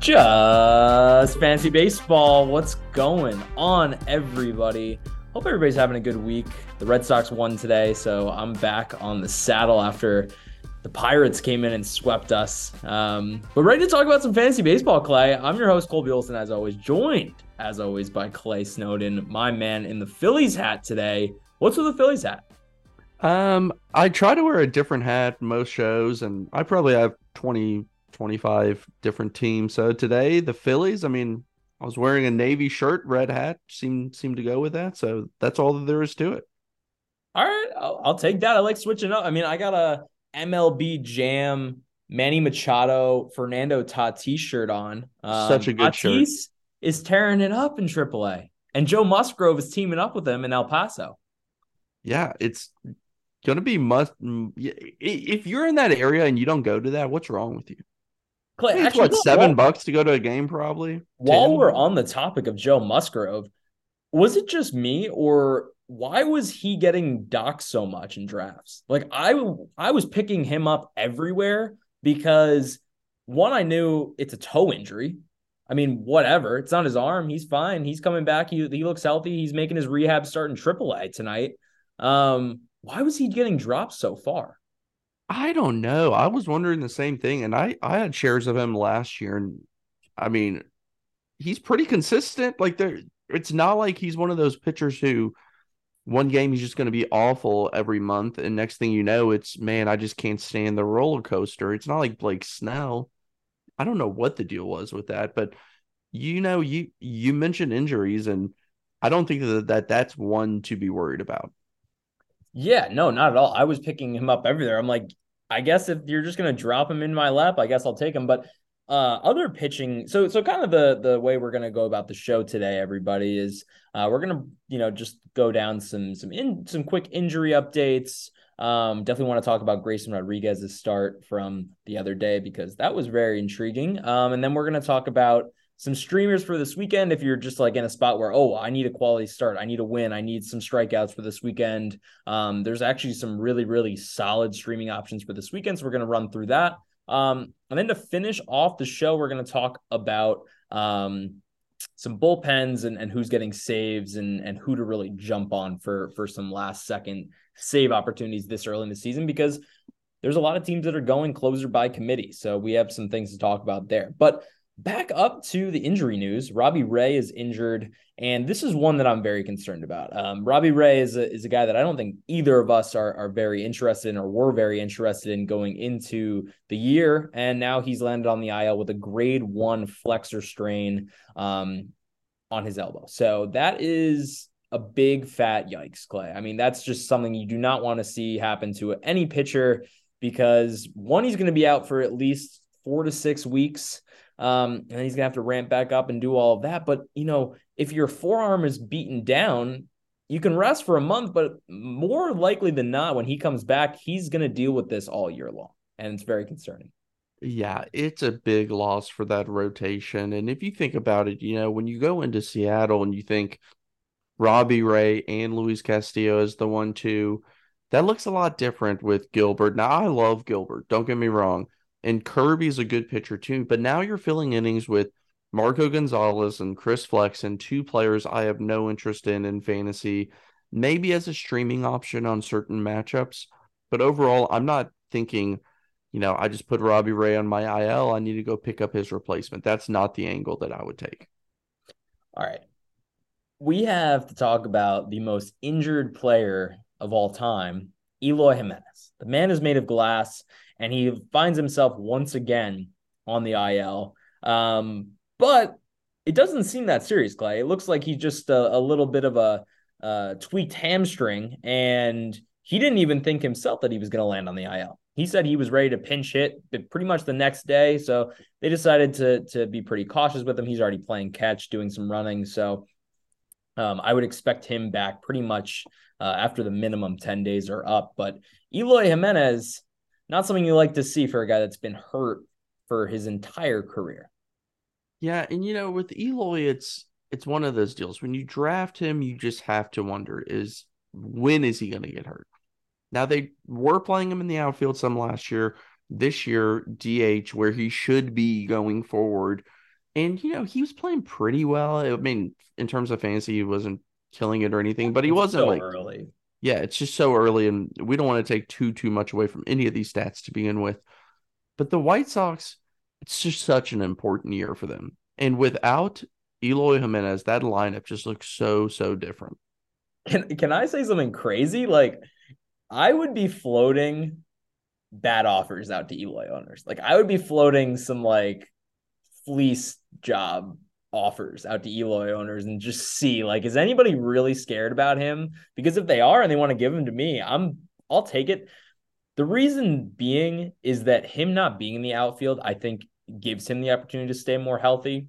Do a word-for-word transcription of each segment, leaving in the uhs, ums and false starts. Just Fantasy Baseball. What's going on, everybody? Hope everybody's having a good week. The Red Sox won today, so I'm back on the saddle after the Pirates came in and swept us. Um, but ready to talk about some fantasy baseball, Clay. I'm your host, Cole Bielsen, as always, joined, as always, by Clay Snowden, my man in the Phillies hat today. What's with the Phillies hat? Um, I try to wear a different hat most shows, and I probably have twenty, twenty-five different teams. So today, the Phillies, I mean, I was wearing a navy shirt, red hat, seemed seemed to go with that. So that's all that there is to it. All right, I'll, I'll take that. I like switching up. I mean, I got a M L B Jam, Manny Machado, Fernando Tatis shirt on. Um, Such a good Tatis shirt. Tatis is tearing it up in triple A. And Joe Musgrove is teaming up with him in El Paso. Yeah, it's going to be must. If you're in that area and you don't go to that, what's wrong with you? Clay, it's actually, what, seven bucks to go to a game, probably? While Ten. We're on the topic of Joe Musgrove, was it just me, or why was he getting docked so much in drafts? Like, I, I was picking him up everywhere because, one, I knew it's a toe injury. I mean, whatever. It's not his arm. He's fine. He's coming back. He, he looks healthy. He's making his rehab start in triple A tonight. Um, why was he getting dropped so far? I don't know. I was wondering the same thing, and I, I had shares of him last year, and I mean, he's pretty consistent. Like, there, it's not like he's one of those pitchers who one game he's just going to be awful every month, and next thing you know, it's, man, I just can't stand the roller coaster. It's not like Blake Snell. I don't know what the deal was with that, but you know, you you mentioned injuries, and I don't think that, that that's one to be worried about. Yeah, no, not at all. I was picking him up everywhere. I'm like, I guess if you're just going to drop him in my lap, I guess I'll take him. But uh, other pitching, so so kind of the, the way we're going to go about the show today, everybody, is uh, we're going to, you know, just go down some some in, some quick injury updates. Um, definitely want to talk about Grayson Rodriguez's start from the other day because that was very intriguing. Um, and then we're going to talk about some streamers for this weekend. If you're just like in a spot where, oh, I need a quality start, I need a win, I need some strikeouts for this weekend. Um, there's actually some really, really solid streaming options for this weekend. So we're going to run through that. Um, and then to finish off the show, we're going to talk about um, some bullpens and, and who's getting saves and, and who to really jump on for, for some last second save opportunities this early in the season, because there's a lot of teams that are going closer by committee. So we have some things to talk about there, but back up to the injury news. Robbie Ray is injured, and this is one that I'm very concerned about. Um, Robbie Ray is a, is a guy that I don't think either of us are, are very interested in or were very interested in going into the year, and now he's landed on the I L with a grade one flexor strain um, on his elbow. So that is a big, fat yikes, Clay. I mean, that's just something you do not want to see happen to any pitcher because, one, he's going to be out for at least four to six weeks, Um, and he's gonna have to ramp back up and do all of that. But, you know, if your forearm is beaten down, you can rest for a month, but more likely than not, when he comes back, he's going to deal with this all year long. And it's very concerning. Yeah, it's a big loss for that rotation. And if you think about it, you know, when you go into Seattle and you think Robbie Ray and Luis Castillo is the one, two, that looks a lot different with Gilbert. Now, I love Gilbert, don't get me wrong. And Kirby's a good pitcher too, but now you're filling innings with Marco Gonzalez and Chris Flexen, two players I have no interest in in fantasy, maybe as a streaming option on certain matchups. But overall, I'm not thinking, you know, I just put Robbie Ray on my I L, I need to go pick up his replacement. That's not the angle that I would take. All right. We have to talk about the most injured player of all time, Eloy Jimenez. The man is made of glass, and he finds himself once again on the I L. Um, but it doesn't seem that serious, Clay. It looks like he's just a, a little bit of a uh, tweaked hamstring, and he didn't even think himself that he was going to land on the I L. He said he was ready to pinch hit pretty much the next day, so they decided to, to be pretty cautious with him. He's already playing catch, doing some running, so Um, I would expect him back pretty much uh, after the minimum ten days are up. But Eloy Jimenez, not something you like to see for a guy that's been hurt for his entire career. Yeah, and you know, with Eloy, it's it's one of those deals. When you draft him, you just have to wonder, is when is he going to get hurt? Now, they were playing him in the outfield some last year. This year, D H, where he should be going forward. And, you know, he was playing pretty well. I mean, in terms of fantasy, he wasn't killing it or anything, but he wasn't so like early. Yeah, it's just so early, and we don't want to take too, too much away from any of these stats to begin with. But the White Sox, it's just such an important year for them. And without Eloy Jimenez, that lineup just looks so, so different. Can, can I say something crazy? Like, I would be floating bad offers out to Eloy owners. Like, I would be floating some, like, fleece job offers out to Eloy owners and just see, like, is anybody really scared about him? Because if they are and they want to give him to me, I'm I'll take it. The reason being is that him not being in the outfield, I think, gives him the opportunity to stay more healthy.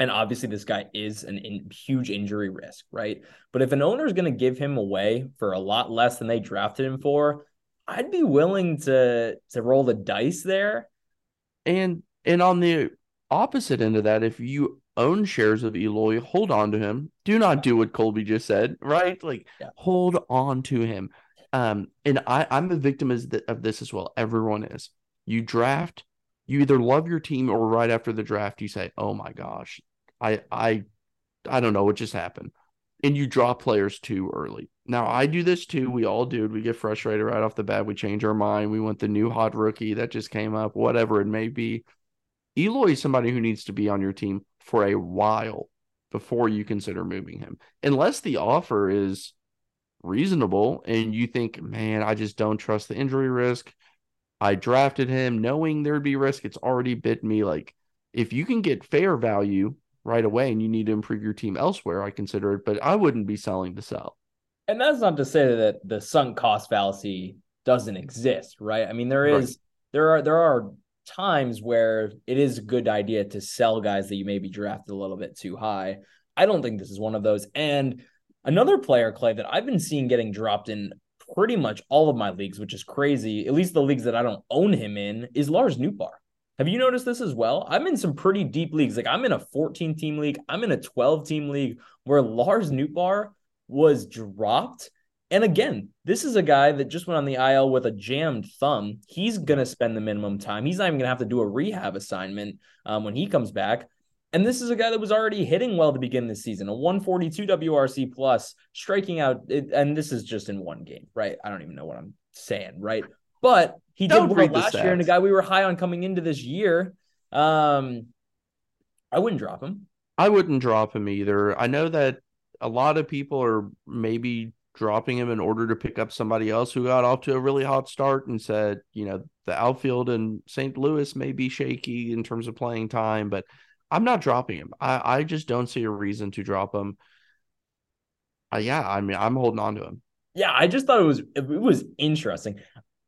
And obviously this guy is an in, huge injury risk, right? But if an owner is going to give him away for a lot less than they drafted him for, I'd be willing to to roll the dice there. And and on the opposite end of that, if you own shares of Eloy, hold on to him. Do not do what Colby just said, right? Like, yeah. Hold on to him. Um, and I, I'm a victim of this as well. Everyone is. You draft, you either love your team or right after the draft, you say, oh my gosh, I I, I don't know what just happened. And you drop players too early. Now, I do this too. We all do. We get frustrated right off the bat. We change our mind. We want the new hot rookie that just came up, whatever it may be. Eloy is somebody who needs to be on your team for a while before you consider moving him. Unless the offer is reasonable and you think, man, I just don't trust the injury risk. I drafted him knowing there'd be risk. It's already bit me. Like, if you can get fair value right away and you need to improve your team elsewhere, I consider it, but I wouldn't be selling to sell. And that's not to say that the sunk cost fallacy doesn't exist, right? I mean, there is, right. there are, there are times where it is a good idea to sell guys that you maybe drafted a little bit too high. I don't think this is one of those. And another player, Clay, that I've been seeing getting dropped in pretty much all of my leagues, which is crazy, at least the leagues that I don't own him in, is Lars Nootbaar. Have you noticed this as well? I'm in some pretty deep leagues. Like, I'm in a fourteen-team league. I'm in a twelve-team league where Lars Nootbaar was dropped. And again, this is a guy that just went on the I L with a jammed thumb. He's going to spend the minimum time. He's not even going to have to do a rehab assignment um, when he comes back. And this is a guy that was already hitting well to begin this season, a one forty-two W R C plus, striking out. It, and this is just in one game, right? I don't even know what I'm saying, right? But he did well last year, and a guy we were high on coming into this year. Um, I wouldn't drop him. I wouldn't drop him either. I know that a lot of people are maybe dropping him in order to pick up somebody else who got off to a really hot start and said, you know, the outfield in Saint Louis may be shaky in terms of playing time, but I'm not dropping him. I, I just don't see a reason to drop him. Uh, yeah, I mean, I'm holding on to him. Yeah, I just thought it was it was interesting.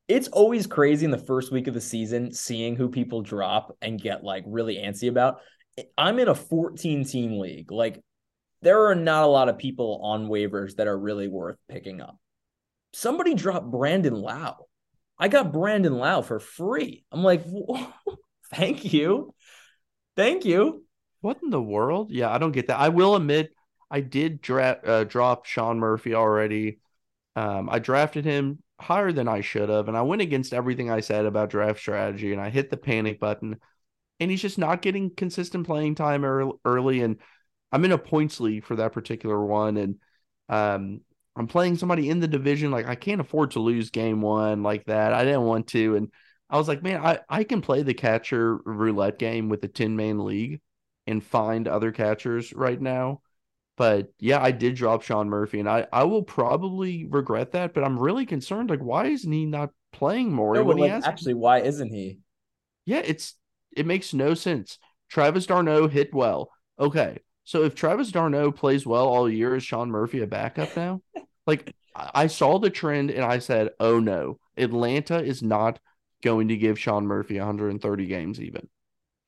It's always crazy in the first week of the season seeing who people drop and get like really antsy about. I'm in a fourteen-team league. Like, there are not a lot of people on waivers that are really worth picking up. Somebody dropped Brandon Lau. I got Brandon Lau for free. I'm like, thank you. Thank you. What in the world? Yeah, I don't get that. I will admit I did dra- uh, drop Sean Murphy already. Um, I drafted him higher than I should have, and I went against everything I said about draft strategy, and I hit the panic button, and he's just not getting consistent playing time early, early and I'm in a points league for that particular one, and um, I'm playing somebody in the division. Like, I can't afford to lose game one like that. I didn't want to, and I was like, man, I, I can play the catcher roulette game with the ten-man league and find other catchers right now. But, yeah, I did drop Sean Murphy, and I, I will probably regret that, but I'm really concerned. Like, why isn't he not playing more? No, when like, he has... Actually, why isn't he? Yeah, it's it makes no sense. Travis d'Arnaud hit well. Okay, so if Travis d'Arnaud plays well all year, is Sean Murphy a backup now? Like, I saw the trend, and I said, oh, no, Atlanta is not – going to give Sean Murphy one hundred thirty games even.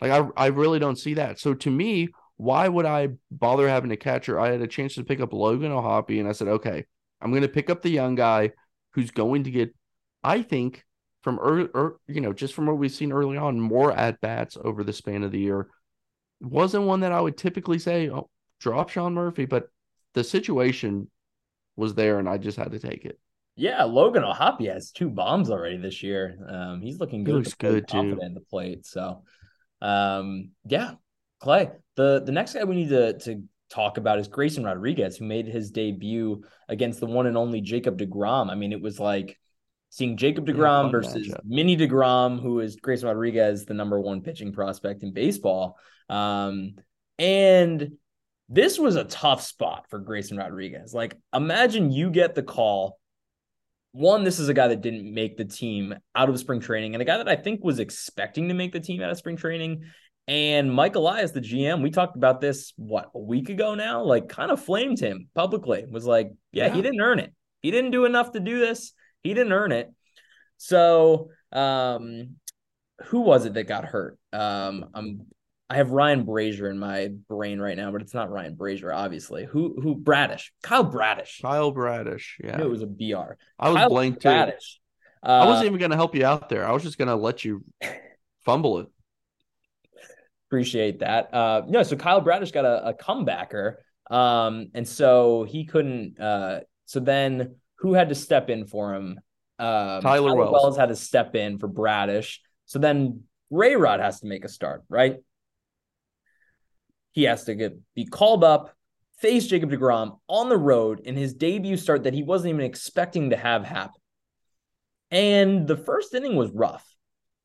Like, I, I really don't see that. So to me, Why would I bother having a catcher? I had a chance to pick up Logan O'Hoppe, and I said, okay, I'm going to pick up the young guy who's going to get, I think, from early, or, you know, just from what we've seen early on, more at-bats over the span of the year. Wasn't one that I would typically say, oh, drop Sean Murphy, but the situation was there, and I just had to take it. Yeah, Logan O'Hoppe has two bombs already this year. Um, he's looking good. He looks good, too. Confident in the plate, so... Um, yeah, Clay, the, the next guy we need to, to talk about is Grayson Rodriguez, who made his debut against the one and only Jacob DeGrom. I mean, it was like seeing Jacob DeGrom yeah, versus matchup. Mini DeGrom, who is Grayson Rodriguez, the number one pitching prospect in baseball. Um, and this was a tough spot for Grayson Rodriguez. Like, imagine you get the call. One, this is a guy that didn't make the team out of spring training and a guy that I think was expecting to make the team out of spring training. And Mike Elias, the G M, we talked about this, what, a week ago now, like kind of flamed him publicly, was like, yeah, yeah, he didn't earn it. He didn't do enough to do this. He didn't earn it. So um, who was it that got hurt? Um, I'm, I have Ryan Brazier in my brain right now, but it's not Ryan Brazier, obviously. Who, who, Bradish, Kyle Bradish. Kyle Bradish, yeah. I knew it was a B R. I was Kyle blank Bradish. too. Uh, I wasn't even going to help you out there. I was just going to let you fumble it. Appreciate that. Uh, no, so Kyle Bradish got a, a comebacker, um, and so he couldn't. Uh, so then who had to step in for him? Um, Tyler, Tyler Wells. Wells had to step in for Bradish. So then Rayrod has to make a start, right? He has to get be called up, face Jacob DeGrom on the road in his debut start that he wasn't even expecting to have happen. And the first inning was rough,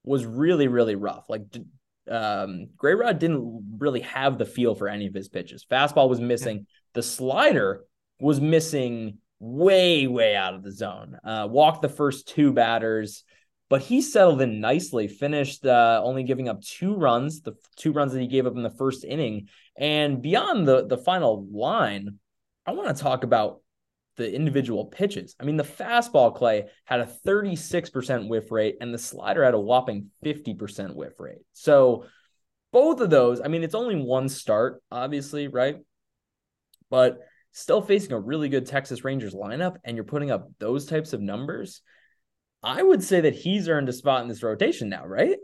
was really, really rough. Like um, Grayrod didn't really have the feel for any of his pitches. Fastball was missing. The slider was missing way, way out of the zone. Uh, walked the first two batters. But he settled in nicely, finished uh, only giving up two runs, the two runs that he gave up in the first inning. And beyond the, the final line, I want to talk about the individual pitches. I mean, the fastball, Clay, had a thirty-six percent whiff rate, and the slider had a whopping fifty percent whiff rate. So both of those, I mean, it's only one start, obviously, right? But still facing a really good Texas Rangers lineup, and you're putting up those types of numbers. I would say that he's earned a spot in this rotation now, right?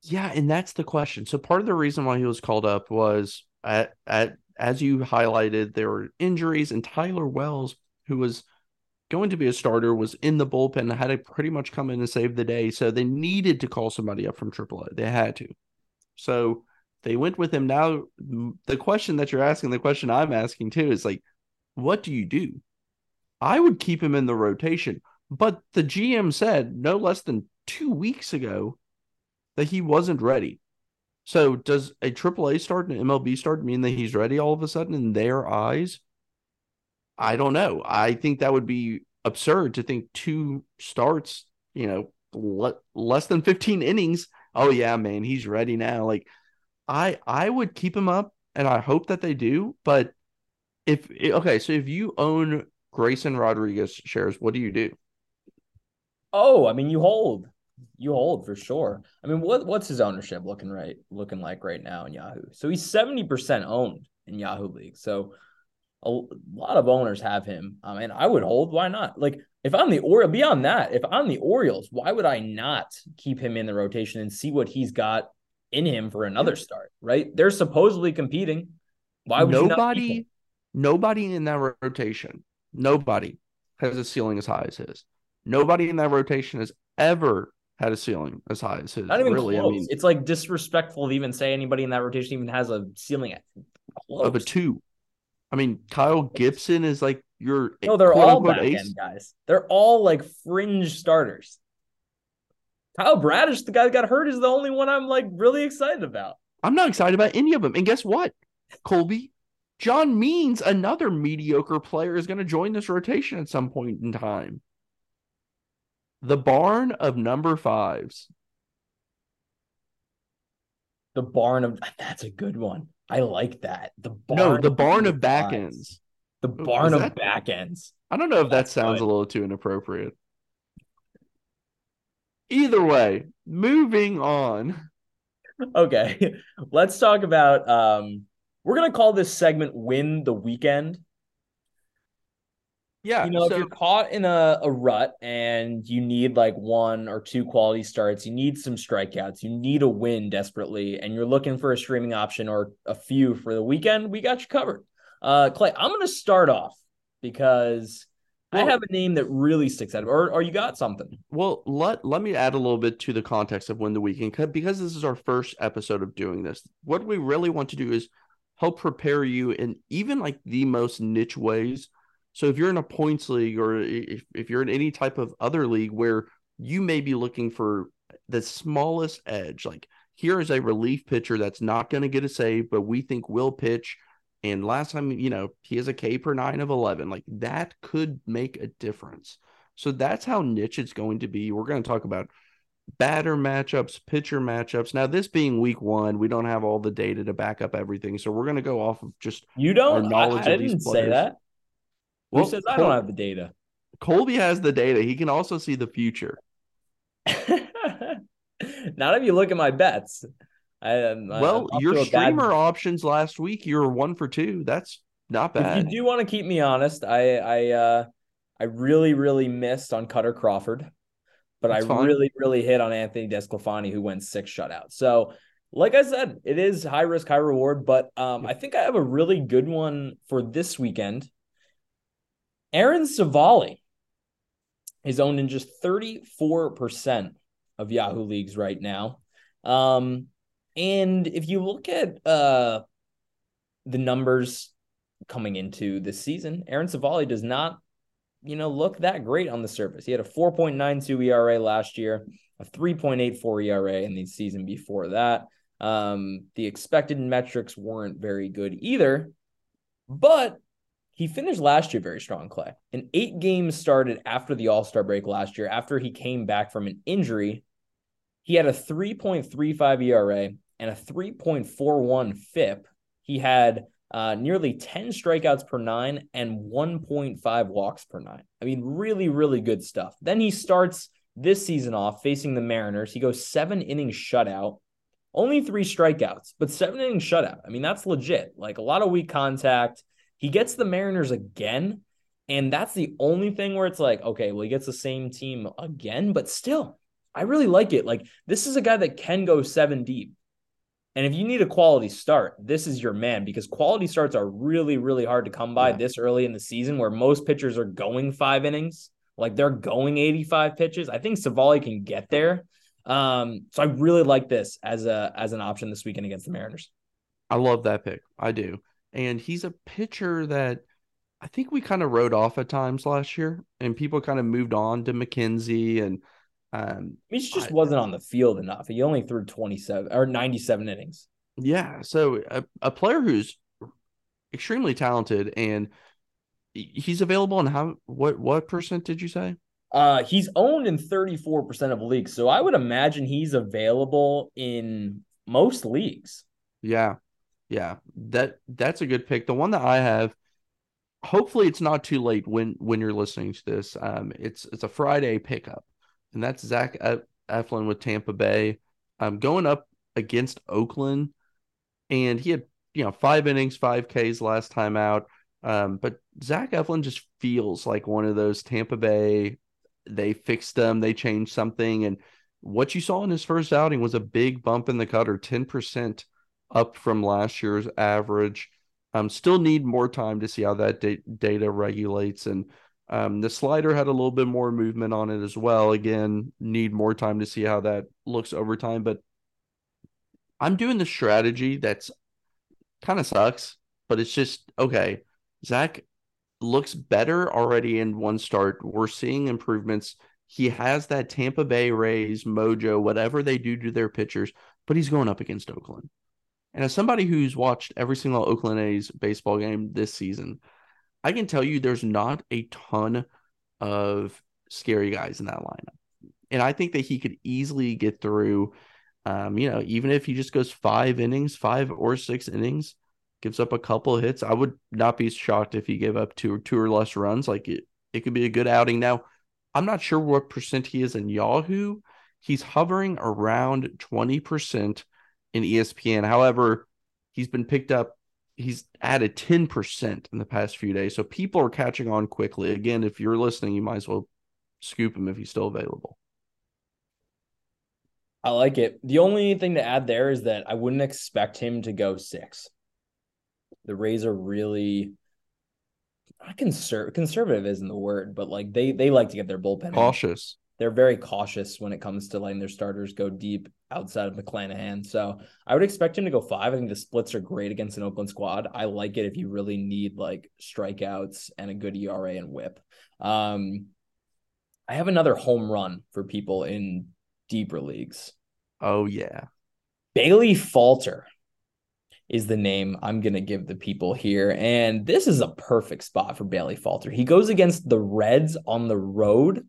Yeah, and that's the question. So part of the reason why he was called up was, at, at as you highlighted, there were injuries, and Tyler Wells, who was going to be a starter, was in the bullpen, had to pretty much come in and save the day, so they needed to call somebody up from triple A. They had to. So they went with him. Now, the question that you're asking, the question I'm asking too, is like, what do you do? I would keep him in the rotation. But the G M said no less than two weeks ago that he wasn't ready. So does a triple A start and an M L B start mean that he's ready all of a sudden in their eyes? I don't know. I think that would be absurd to think two starts, you know, le- less than fifteen innings. Oh, yeah, man, he's ready now. Like, I I would keep him up, and I hope that they do. But if – okay, so if you own Grayson Rodriguez shares, what do you do? Oh, I mean, you hold, you hold for sure. I mean, what what's his ownership looking right, looking like right now in Yahoo? So he's seventy percent owned in Yahoo League. So a, a lot of owners have him. I mean, I would hold. Why not? Like, if I'm the Orioles, beyond that, if I'm the Orioles, why would I not keep him in the rotation and see what he's got in him for another start? Right? They're supposedly competing. Why would nobody, you not keep him? Nobody in that rotation, nobody has a ceiling as high as his. Nobody in that rotation has ever had a ceiling as high as his. Not even really, close. I mean, it's like disrespectful to even say anybody in that rotation even has a ceiling close. Of a two. I mean, Kyle Gibson is like your no. They're all back end guys. They're all like fringe starters. Kyle Bradish, the guy that got hurt, is the only one I'm like really excited about. I'm not excited about any of them. And guess what, Colby? John Means, another mediocre player, is going to join this rotation at some point in time. The barn of number fives. The barn of that's a good one. I like that. The barn. No, the barn of back ends. The barn of back ends. I don't know if that sounds a little too inappropriate. Either way, moving on. Okay, let's talk about, um, we're going to call this segment Win the Weekend. Yeah. You know, so- if you're caught in a, a rut and you need like one or two quality starts, you need some strikeouts, you need a win desperately, and you're looking for a streaming option or a few for the weekend, we got you covered. Uh, Clay, I'm going to start off because I have a name that really sticks out. Or, or you got something? Well, let, let me add a little bit to the context of Win the Weekend, because this is our first episode of doing this. What we really want to do is help prepare you in even like the most niche ways. So if you're in a points league, or if, if you're in any type of other league where you may be looking for the smallest edge, like here is a relief pitcher that's not going to get a save, but we think will pitch. And last time, you know, he has a K per nine of eleven. Like, that could make a difference. So that's how niche it's going to be. We're going to talk about batter matchups, pitcher matchups. Now, this being week one, we don't have all the data to back up everything. So we're going to go off of just you don't, our knowledge I, I of these players. I didn't say that. Who well, says I Col- don't have the data? Colby has the data. He can also see the future. Not if you look at my bets. I, um, well, uh, your streamer bad... options last week, you were one for two. That's not bad. If you do want to keep me honest, I I, uh, I really, really missed on Cutter Crawford, but That's I fine. really, really hit on Anthony DeSclafani, who went six shutouts. So, like I said, it is high risk, high reward, but um, I think I have a really good one for this weekend. Aaron Savali is owned in just thirty-four percent of Yahoo leagues right now. Um, And if you look at uh, the numbers coming into this season, Aaron Savali does not, you know, look that great on the surface. He had a four point nine two E R A last year, a three point eight four E R A in the season before that. Um, the expected metrics weren't very good either, but he finished last year very strong, Clay. And eight games started after the All-Star break last year, after he came back from an injury. He had a three point three five E R A and a three point four one F I P. He had uh, nearly ten strikeouts per nine and one point five walks per nine. I mean, really, really good stuff. Then he starts this season off facing the Mariners. He goes seven inning shutout, only three strikeouts, but seven inning shutout. I mean, that's legit. Like, a lot of weak contact. He gets the Mariners again, and that's the only thing where it's like, okay, well, he gets the same team again, but still, I really like it. Like, this is a guy that can go seven deep. And if you need a quality start, this is your man, because quality starts are really, really hard to come by yeah. this early in the season, where most pitchers are going five innings. Like, they're going eighty-five pitches. I think Savali can get there. Um, so I really like this as a as an option this weekend against the Mariners. I love that pick. I do. And he's a pitcher that I think we kind of wrote off at times last year, and people kind of moved on to McKenzie and Um, he just I, wasn't on the field enough. He only threw twenty-seven or ninety-seven innings. Yeah. So a, a player who's extremely talented, and he's available in how, what, what percent did you say? Uh, he's owned in thirty-four percent of leagues. So I would imagine he's available in most leagues. Yeah. Yeah. That, that's a good pick. The one that I have, hopefully it's not too late when, when you're listening to this. Um, it's, it's a Friday pickup. And that's Zach Eflin with Tampa Bay, um, going up against Oakland, and he had, you know, five innings, five Ks last time out. Um, but Zach Eflin just feels like one of those Tampa Bay, they fixed them, they changed something. And what you saw in his first outing was a big bump in the cutter, ten percent up from last year's average. Um, still need more time to see how that da- data regulates. And Um, the slider had a little bit more movement on it as well. Again, need more time to see how that looks over time. But I'm doing the strategy that's kind of sucks, but it's just, okay, Zach looks better already in one start. We're seeing improvements. He has that Tampa Bay Rays mojo, whatever they do to their pitchers, but he's going up against Oakland. And as somebody who's watched every single Oakland A's baseball game this season, I can tell you there's not a ton of scary guys in that lineup. And I think that he could easily get through, um, you know, even if he just goes five innings, five or six innings, gives up a couple of hits. I would not be shocked if he gave up two or two or less runs. Like, it, it could be a good outing. Now, I'm not sure what percent he is in Yahoo. He's hovering around twenty percent in E S P N. However, he's been picked up. He's added ten percent in the past few days. So people are catching on quickly. Again, if you're listening, you might as well scoop him if he's still available. I like it. The only thing to add there is that I wouldn't expect him to go six. The Rays are really not conserv- conservative isn't the word, but like they they like to get their bullpen cautious. In. They're very cautious when it comes to letting their starters go deep outside of McClanahan. So I would expect him to go five. I think the splits are great against an Oakland squad. I like it if you really need like strikeouts and a good E R A and whip. Um, I have another home run for people in deeper leagues. Oh, yeah. Bailey Falter is the name I'm going to give the people here. And this is a perfect spot for Bailey Falter. He goes against the Reds on the road.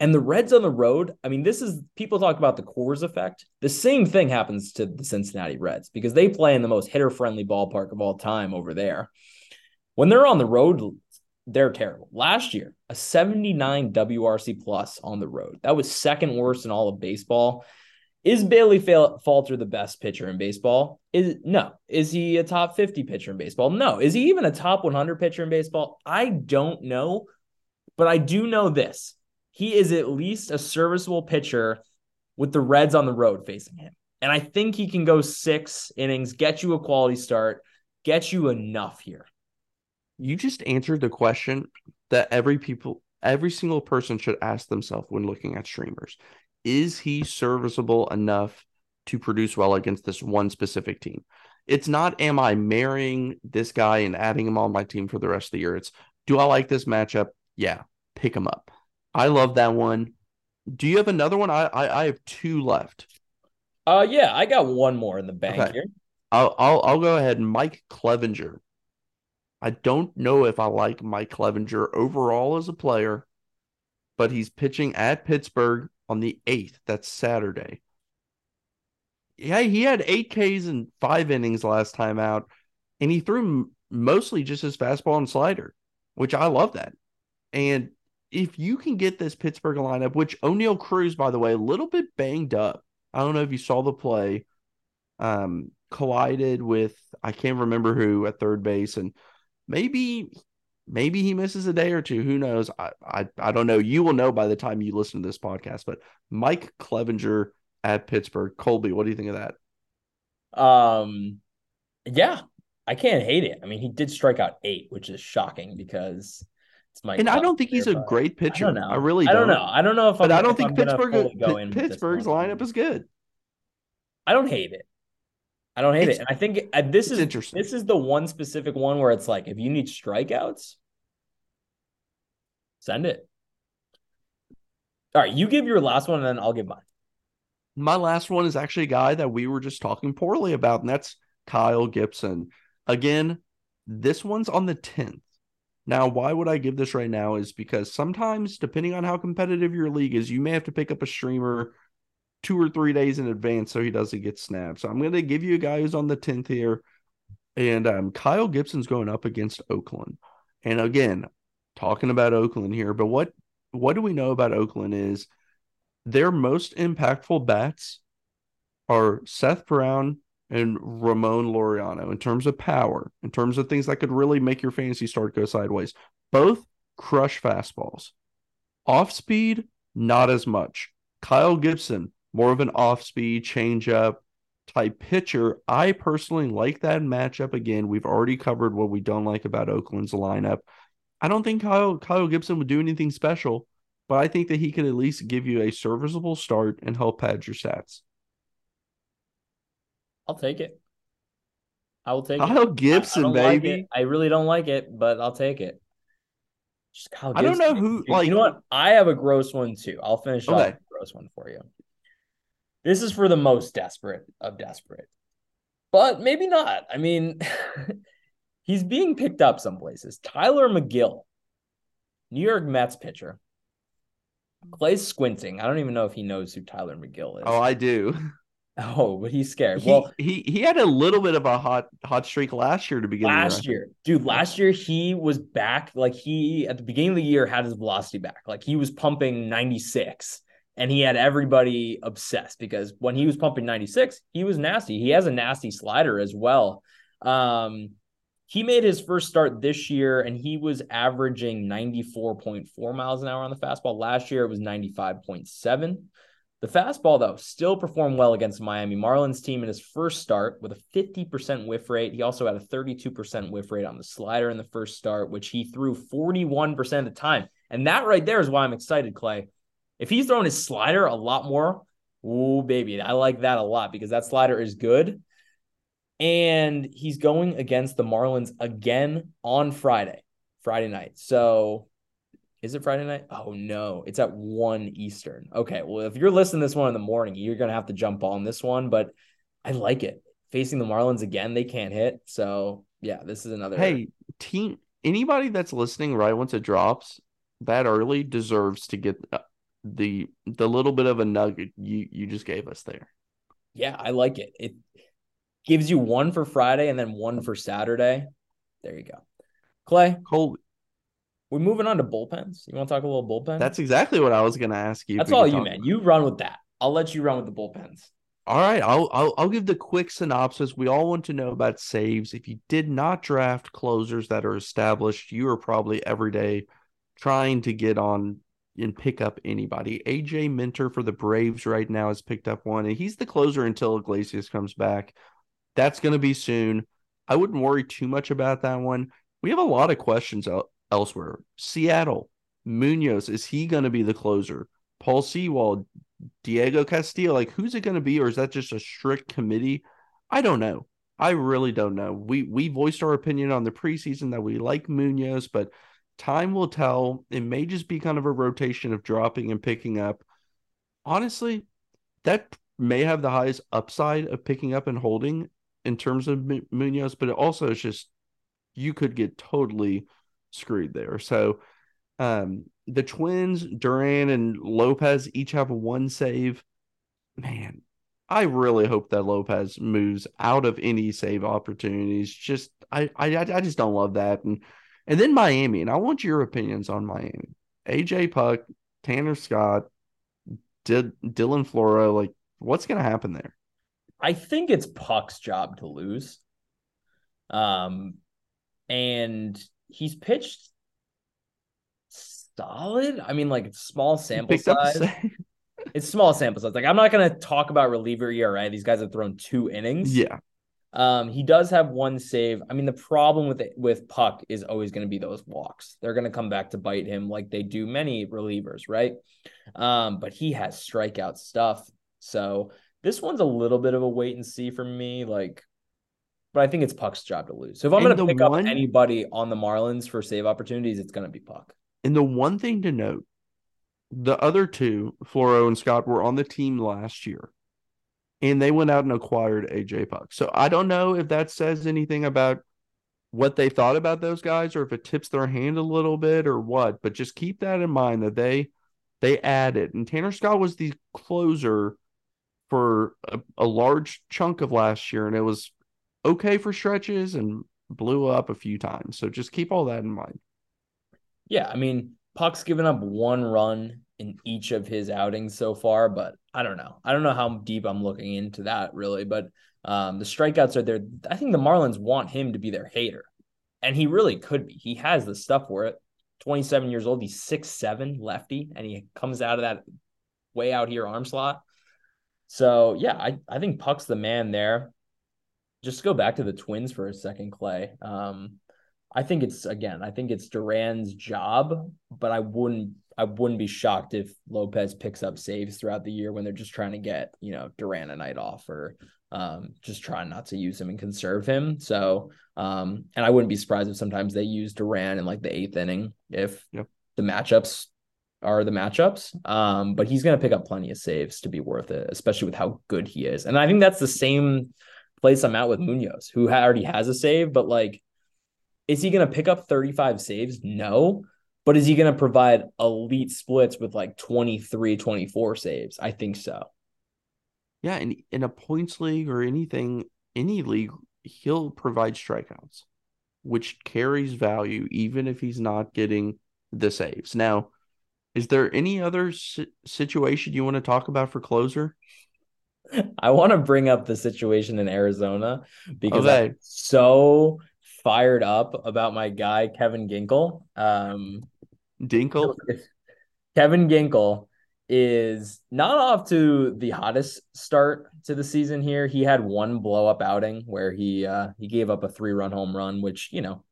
And the Reds on the road, I mean, this is, people talk about the Coors effect. The same thing happens to the Cincinnati Reds because they play in the most hitter-friendly ballpark of all time over there. When they're on the road, they're terrible. Last year, a seventy-nine W R C plus on the road. That was second worst in all of baseball. Is Bailey Falter the best pitcher in baseball? Is No. Is he a top fifty pitcher in baseball? No. Is he even a top one hundred pitcher in baseball? I don't know, but I do know this. He is at least a serviceable pitcher with the Reds on the road facing him. And I think he can go six innings, get you a quality start, get you enough here. You just answered the question that every people, every single person should ask themselves when looking at streamers. Is he serviceable enough to produce well against this one specific team? It's not, am I marrying this guy and adding him on my team for the rest of the year? It's, do I like this matchup? Yeah, pick him up. I love that one. Do you have another one? I I, I have two left. Uh, yeah, I got one more in the bank okay. here. I'll, I'll I'll go ahead. Mike Clevinger. I don't know if I like Mike Clevinger overall as a player, but he's pitching at Pittsburgh on the eighth. That's Saturday. Yeah, he had eight Ks in five innings last time out, and he threw mostly just his fastball and slider, which I love that. And if you can get this Pittsburgh lineup, which O'Neill Cruz, by the way, a little bit banged up. I don't know if you saw the play, um, collided with, I can't remember who at third base, and Maybe maybe he misses a day or two. Who knows? I, I I don't know. You will know by the time you listen to this podcast. But Mike Clevinger at Pittsburgh. Colby, what do you think of that? Um, yeah, I can't hate it. I mean, he did strike out eight, which is shocking because it's Mike. And I don't think he's a great pitcher. I don't know. I really don't. I don't know. I don't know if I'm, but I don't think Pittsburgh go Pittsburgh's lineup is good. I don't hate it. I don't hate it's, it. And I think uh, this is interesting. This is the one specific one where it's like, if you need strikeouts, send it. All right, you give your last one, and then I'll give mine. My last one is actually a guy that we were just talking poorly about, and that's Kyle Gibson. Again, this one's on the tenth. Now, why would I give this right now is because sometimes, depending on how competitive your league is, you may have to pick up a streamer two or three days in advance so he doesn't get snapped. So I'm going to give you a guy who's on the tenth here. And um, Kyle Gibson's going up against Oakland. And again, talking about Oakland here, but what, what do we know about Oakland is their most impactful bats are Seth Brown and Ramon Laureano in terms of power, in terms of things that could really make your fantasy start go sideways. Both crush fastballs. Off-speed, not as much. Kyle Gibson, more of an off-speed, change-up type pitcher. I personally like that matchup. Again, we've already covered what we don't like about Oakland's lineup. I don't think Kyle, Kyle Gibson would do anything special, but I think that he could at least give you a serviceable start and help pad your stats. I'll take it. I will take Kyle it. Kyle Gibson, I, I baby. Like I really don't like it, but I'll take it. Just Kyle Gibson. I don't know who. Like, you know what? I have a gross one, too. I'll finish okay. off. One for you. This is for the most desperate of desperate, but maybe not. I mean, he's being picked up some places. Tyler Megill, New York Mets pitcher. Clay's squinting. I don't even know if he knows who Tyler Megill is. Oh, I do. Oh, but he's scared. He, well, he he had a little bit of a hot hot streak last year to begin with. Last year. Dude, last year he was back. Like he, at the beginning of the year, had his velocity back. Like he was pumping ninety-six. And he had everybody obsessed because when he was pumping ninety-six, he was nasty. He has a nasty slider as well. Um, he made his first start this year, and he was averaging ninety-four point four miles an hour on the fastball. Last year, it was ninety-five point seven. The fastball, though, still performed well against the Miami Marlins team in his first start with a fifty percent whiff rate. He also had a thirty-two percent whiff rate on the slider in the first start, which he threw forty-one percent of the time. And that right there is why I'm excited, Clay. If he's throwing his slider a lot more, ooh, baby, I like that a lot because that slider is good. And he's going against the Marlins again on Friday, Friday night. So... Is it Friday night? Oh, no. It's at one Eastern. Okay, well, if you're listening to this one in the morning, you're going to have to jump on this one, but I like it. Facing the Marlins again, they can't hit. So, yeah, this is another. Hey, team, anybody that's listening right once it drops that early deserves to get the the little bit of a nugget you, you just gave us there. Yeah, I like it. It gives you one for Friday and then one for Saturday. There you go. Clay. Cole. We're moving on to bullpens. You want to talk a little bullpen? That's exactly what I was going to ask you. That's all you, man. About. You run with that. I'll let you run with the bullpens. All right. I'll, I'll I'll give the quick synopsis. We all want to know about saves. If you did not draft closers that are established, you are probably every day trying to get on and pick up anybody. A J Minter for the Braves right now has picked up one, and he's the closer until Iglesias comes back. That's going to be soon. I wouldn't worry too much about that one. We have a lot of questions out. Elsewhere, Seattle, Munoz, is he going to be the closer? Paul Sewald, Diego Castillo, like who's it going to be? Or is that just a strict committee? I don't know. I really don't know. We we voiced our opinion on the preseason that we like Munoz, but time will tell. It may just be kind of a rotation of dropping and picking up. Honestly, that may have the highest upside of picking up and holding in terms of M- Munoz, but it also is just you could get totally screwed there. So um the Twins, Duran and Lopez each have one save. Man, I really hope that Lopez moves out of any save opportunities. Just I I, I just don't love that. And and then Miami, and I want your opinions on Miami. A J Puk, Tanner Scott, did Dylan Floro, like what's gonna happen there? I think it's Puk's job to lose. Um and He's pitched solid. I mean, like, it's small sample size. It's small sample size. Like, I'm not going to talk about reliever E R A. These guys have thrown two innings. Yeah. Um, he does have one save. I mean, the problem with it, with Puk is always going to be those walks. They're going to come back to bite him like they do many relievers, right? Um, but he has strikeout stuff. So this one's a little bit of a wait and see for me. Like, But I think it's Puck's job to lose. So if I'm going to pick one, up anybody on the Marlins for save opportunities, it's going to be Puk. And the one thing to note, the other two, Floro and Scott, were on the team last year. And they went out and acquired A J Puk. So I don't know if that says anything about what they thought about those guys or if it tips their hand a little bit or what. But just keep that in mind that they they added. And Tanner Scott was the closer for a, a large chunk of last year. And it was okay for stretches and blew up a few times. So just keep all that in mind. Yeah, I mean, Puck's given up one run in each of his outings so far, but I don't know. I don't know how deep I'm looking into that really, but um, the strikeouts are there. I think the Marlins want him to be their hater, and he really could be. He has the stuff for it. twenty-seven years old, he's six seven, lefty, and he comes out of that way out here arm slot. So, yeah, I, I think Puck's the man there. Just to go back to the Twins for a second, Clay. Um, I think it's again. I think it's Duran's job, but I wouldn't. I wouldn't be shocked if Lopez picks up saves throughout the year when they're just trying to get you know Duran a night off or um, just trying not to use him and conserve him. So, um, and I wouldn't be surprised if sometimes they use Duran in like the eighth inning if yep. the matchups are the matchups. Um, but he's going to pick up plenty of saves to be worth it, especially with how good he is. And I think that's the same place I'm at with Munoz, who already has a save, but like, is he going to pick up thirty-five saves? No, but is he going to provide elite splits with like twenty-three, twenty-four saves? I think so. Yeah. And in a points league or anything, any league, he'll provide strikeouts, which carries value, even if he's not getting the saves. Now, Is there any other si- situation you want to talk about for closer? I want to bring up the situation in Arizona because okay. I'm so fired up about my guy, Kevin Ginkle. Um, Dinkle? Kevin Ginkle is not off to the hottest start to the season here. He had one blow-up outing where he uh, he gave up a three-run home run, which, you know,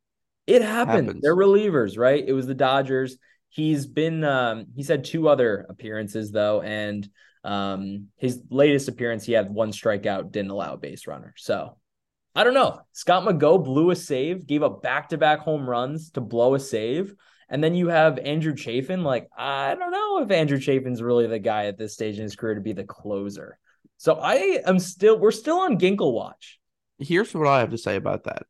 it happened. Happens. They're relievers, right? It was the Dodgers. He's been um, – he's had two other appearances, though, and – Um, his latest appearance, he had one strikeout, didn't allow a base runner. So I don't know. Scott McGough blew a save, gave up back-to-back home runs to blow a save. And then you have Andrew Chafin. Like, I don't know if Andrew Chafin's really the guy at this stage in his career to be the closer. So I am still, we're still on Ginkle watch. Here's what I have to say about that.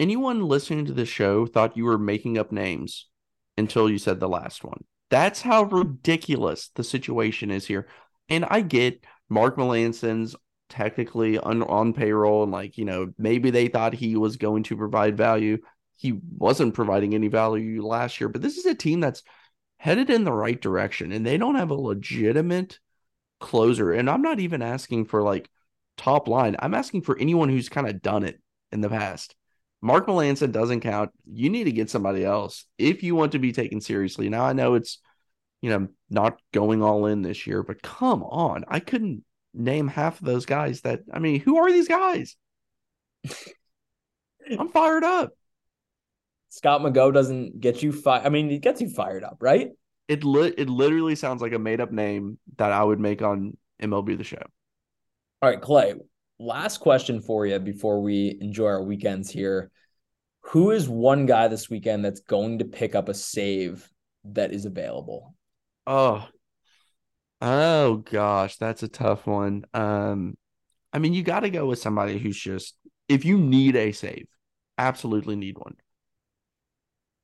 Anyone listening to the show thought you were making up names until you said the last one. That's how ridiculous the situation is here. And I get Mark Melanson's technically on, on payroll, and like, you know, maybe they thought he was going to provide value. He wasn't providing any value last year, but this is a team that's headed in the right direction, and they don't have a legitimate closer. And I'm not even asking for like top line. I'm asking for anyone who's kind of done it in the past. Mark Melancon doesn't count. You need to get somebody else if you want to be taken seriously. Now, I know it's, you know, not going all in this year, but come on. I couldn't name half of those guys that, I mean, who are these guys? I'm fired up. Scott McGough doesn't get you fired. I mean, he gets you fired up, right? It, li- it literally sounds like a made-up name that I would make on M L B The Show. All right, Clay. Last question for you before we enjoy our weekends here. Who is one guy this weekend that's going to pick up a save that is available? Oh, oh gosh, that's a tough one. Um, I mean, you got to go with somebody who's just, if you need a save, absolutely need one.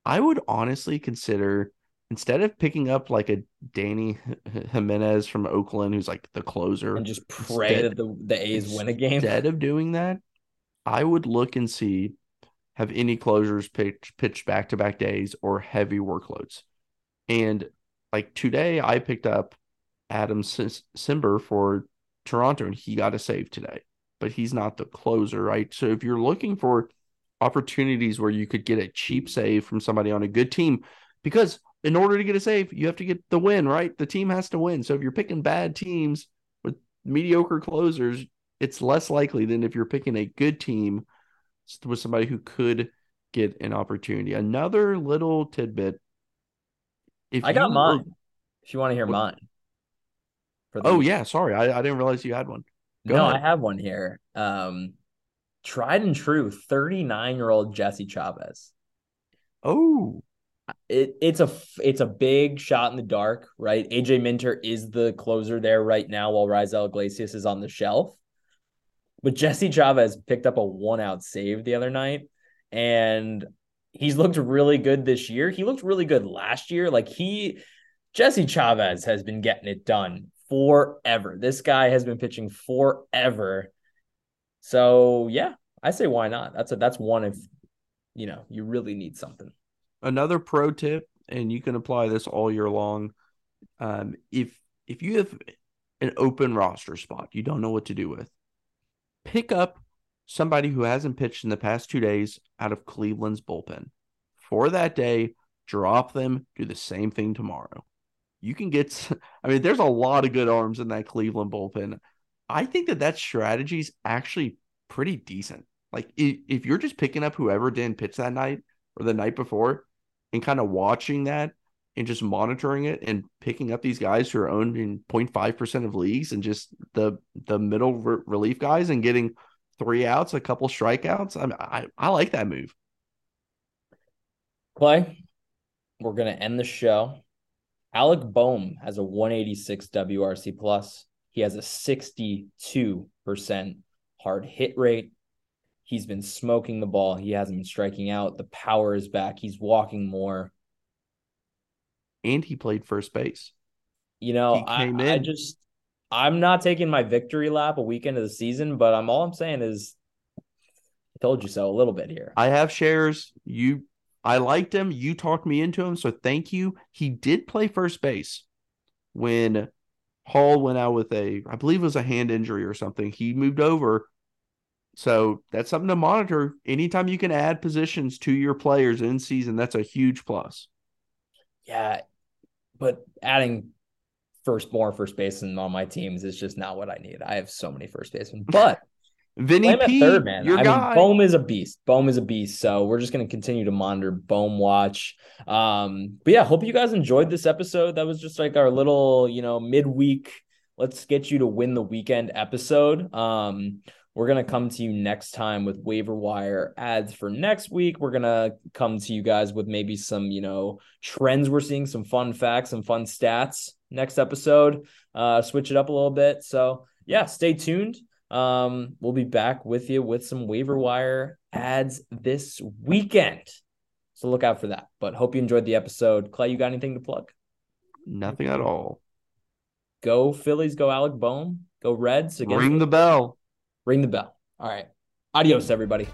I would honestly consider, instead of picking up like a Danny Jimenez from Oakland, who's like the closer, and just pray instead, that the, the A's win a game. Instead of doing that, I would look and see, have any closers pitch pitched back-to-back days or heavy workloads. And like today, I picked up Adam Simber for Toronto, and he got a save today, but he's not the closer, right? So if you're looking for opportunities where you could get a cheap save from somebody on a good team, because in order to get a save, you have to get the win, right? The team has to win. So if you're picking bad teams with mediocre closers, it's less likely than if you're picking a good team with somebody who could get an opportunity. Another little tidbit. If I got mine, were, if you want to hear what, mine. For oh, yeah. Sorry. I, I didn't realize you had one. Go no, ahead. I have one here. Um, tried and true, thirty-nine-year-old Jesse Chavez. Oh, It, it's a it's a big shot in the dark, right? A J Minter is the closer there right now while Ryzel Iglesias is on the shelf. But Jesse Chavez picked up a one-out save the other night, and he's looked really good this year. He looked really good last year. Like he, Jesse Chavez has been getting it done forever. This guy has been pitching forever. So, yeah, I say why not? That's a, that's one if, you know, you really need something. Another pro tip, and you can apply this all year long. Um, if if you have an open roster spot, you don't know what to do with, pick up somebody who hasn't pitched in the past two days out of Cleveland's bullpen. For that day, drop them, do the same thing tomorrow. You can get, I mean, there's a lot of good arms in that Cleveland bullpen. I think that that strategy is actually pretty decent. Like, if you're just picking up whoever didn't pitch that night, or the night before, and kind of watching that and just monitoring it and picking up these guys who are owned in zero point five percent of leagues and just the the middle re- relief guys and getting three outs, a couple strikeouts. I, I I like that move. Clay, we're going to end the show. Alec Bohm has a one eighty-six W R C plus. He has a sixty-two percent hard hit rate. He's been smoking the ball. He hasn't been striking out. The power is back. He's walking more. And he played first base. You know, I, I just, I'm not taking my victory lap a weekend of the season, but I'm all I'm saying is I told you so a little bit here. I have shares. You, I liked him. You talked me into him, so thank you. He did play first base when Hall went out with a, I believe it was a hand injury or something. He moved over. So that's something to monitor. Anytime you can add positions to your players in season, that's a huge plus. Yeah, but adding first more first baseman on my teams is just not what I need. I have so many first basemen, but Vinny P, third man. Your I guy. mean, Bohm is a beast. Bohm is a beast. So we're just going to continue to monitor Bohm watch. Um, but yeah, hope you guys enjoyed this episode. That was just like our little, you know, midweek. Let's get you to win the weekend episode. Um, we're going to come to you next time with waiver wire ads for next week. We're going to come to you guys with maybe some, you know, trends we're seeing, some fun facts, some fun stats next episode. Uh, switch it up a little bit. So, yeah, stay tuned. Um, we'll be back with you with some waiver wire ads this weekend. So look out for that. But hope you enjoyed the episode. Clay, you got anything to plug? Nothing at all. Go Phillies. Go Alec Bohm. Go Reds. Again. Ring the bell. Ring the bell. All right. Adios, everybody.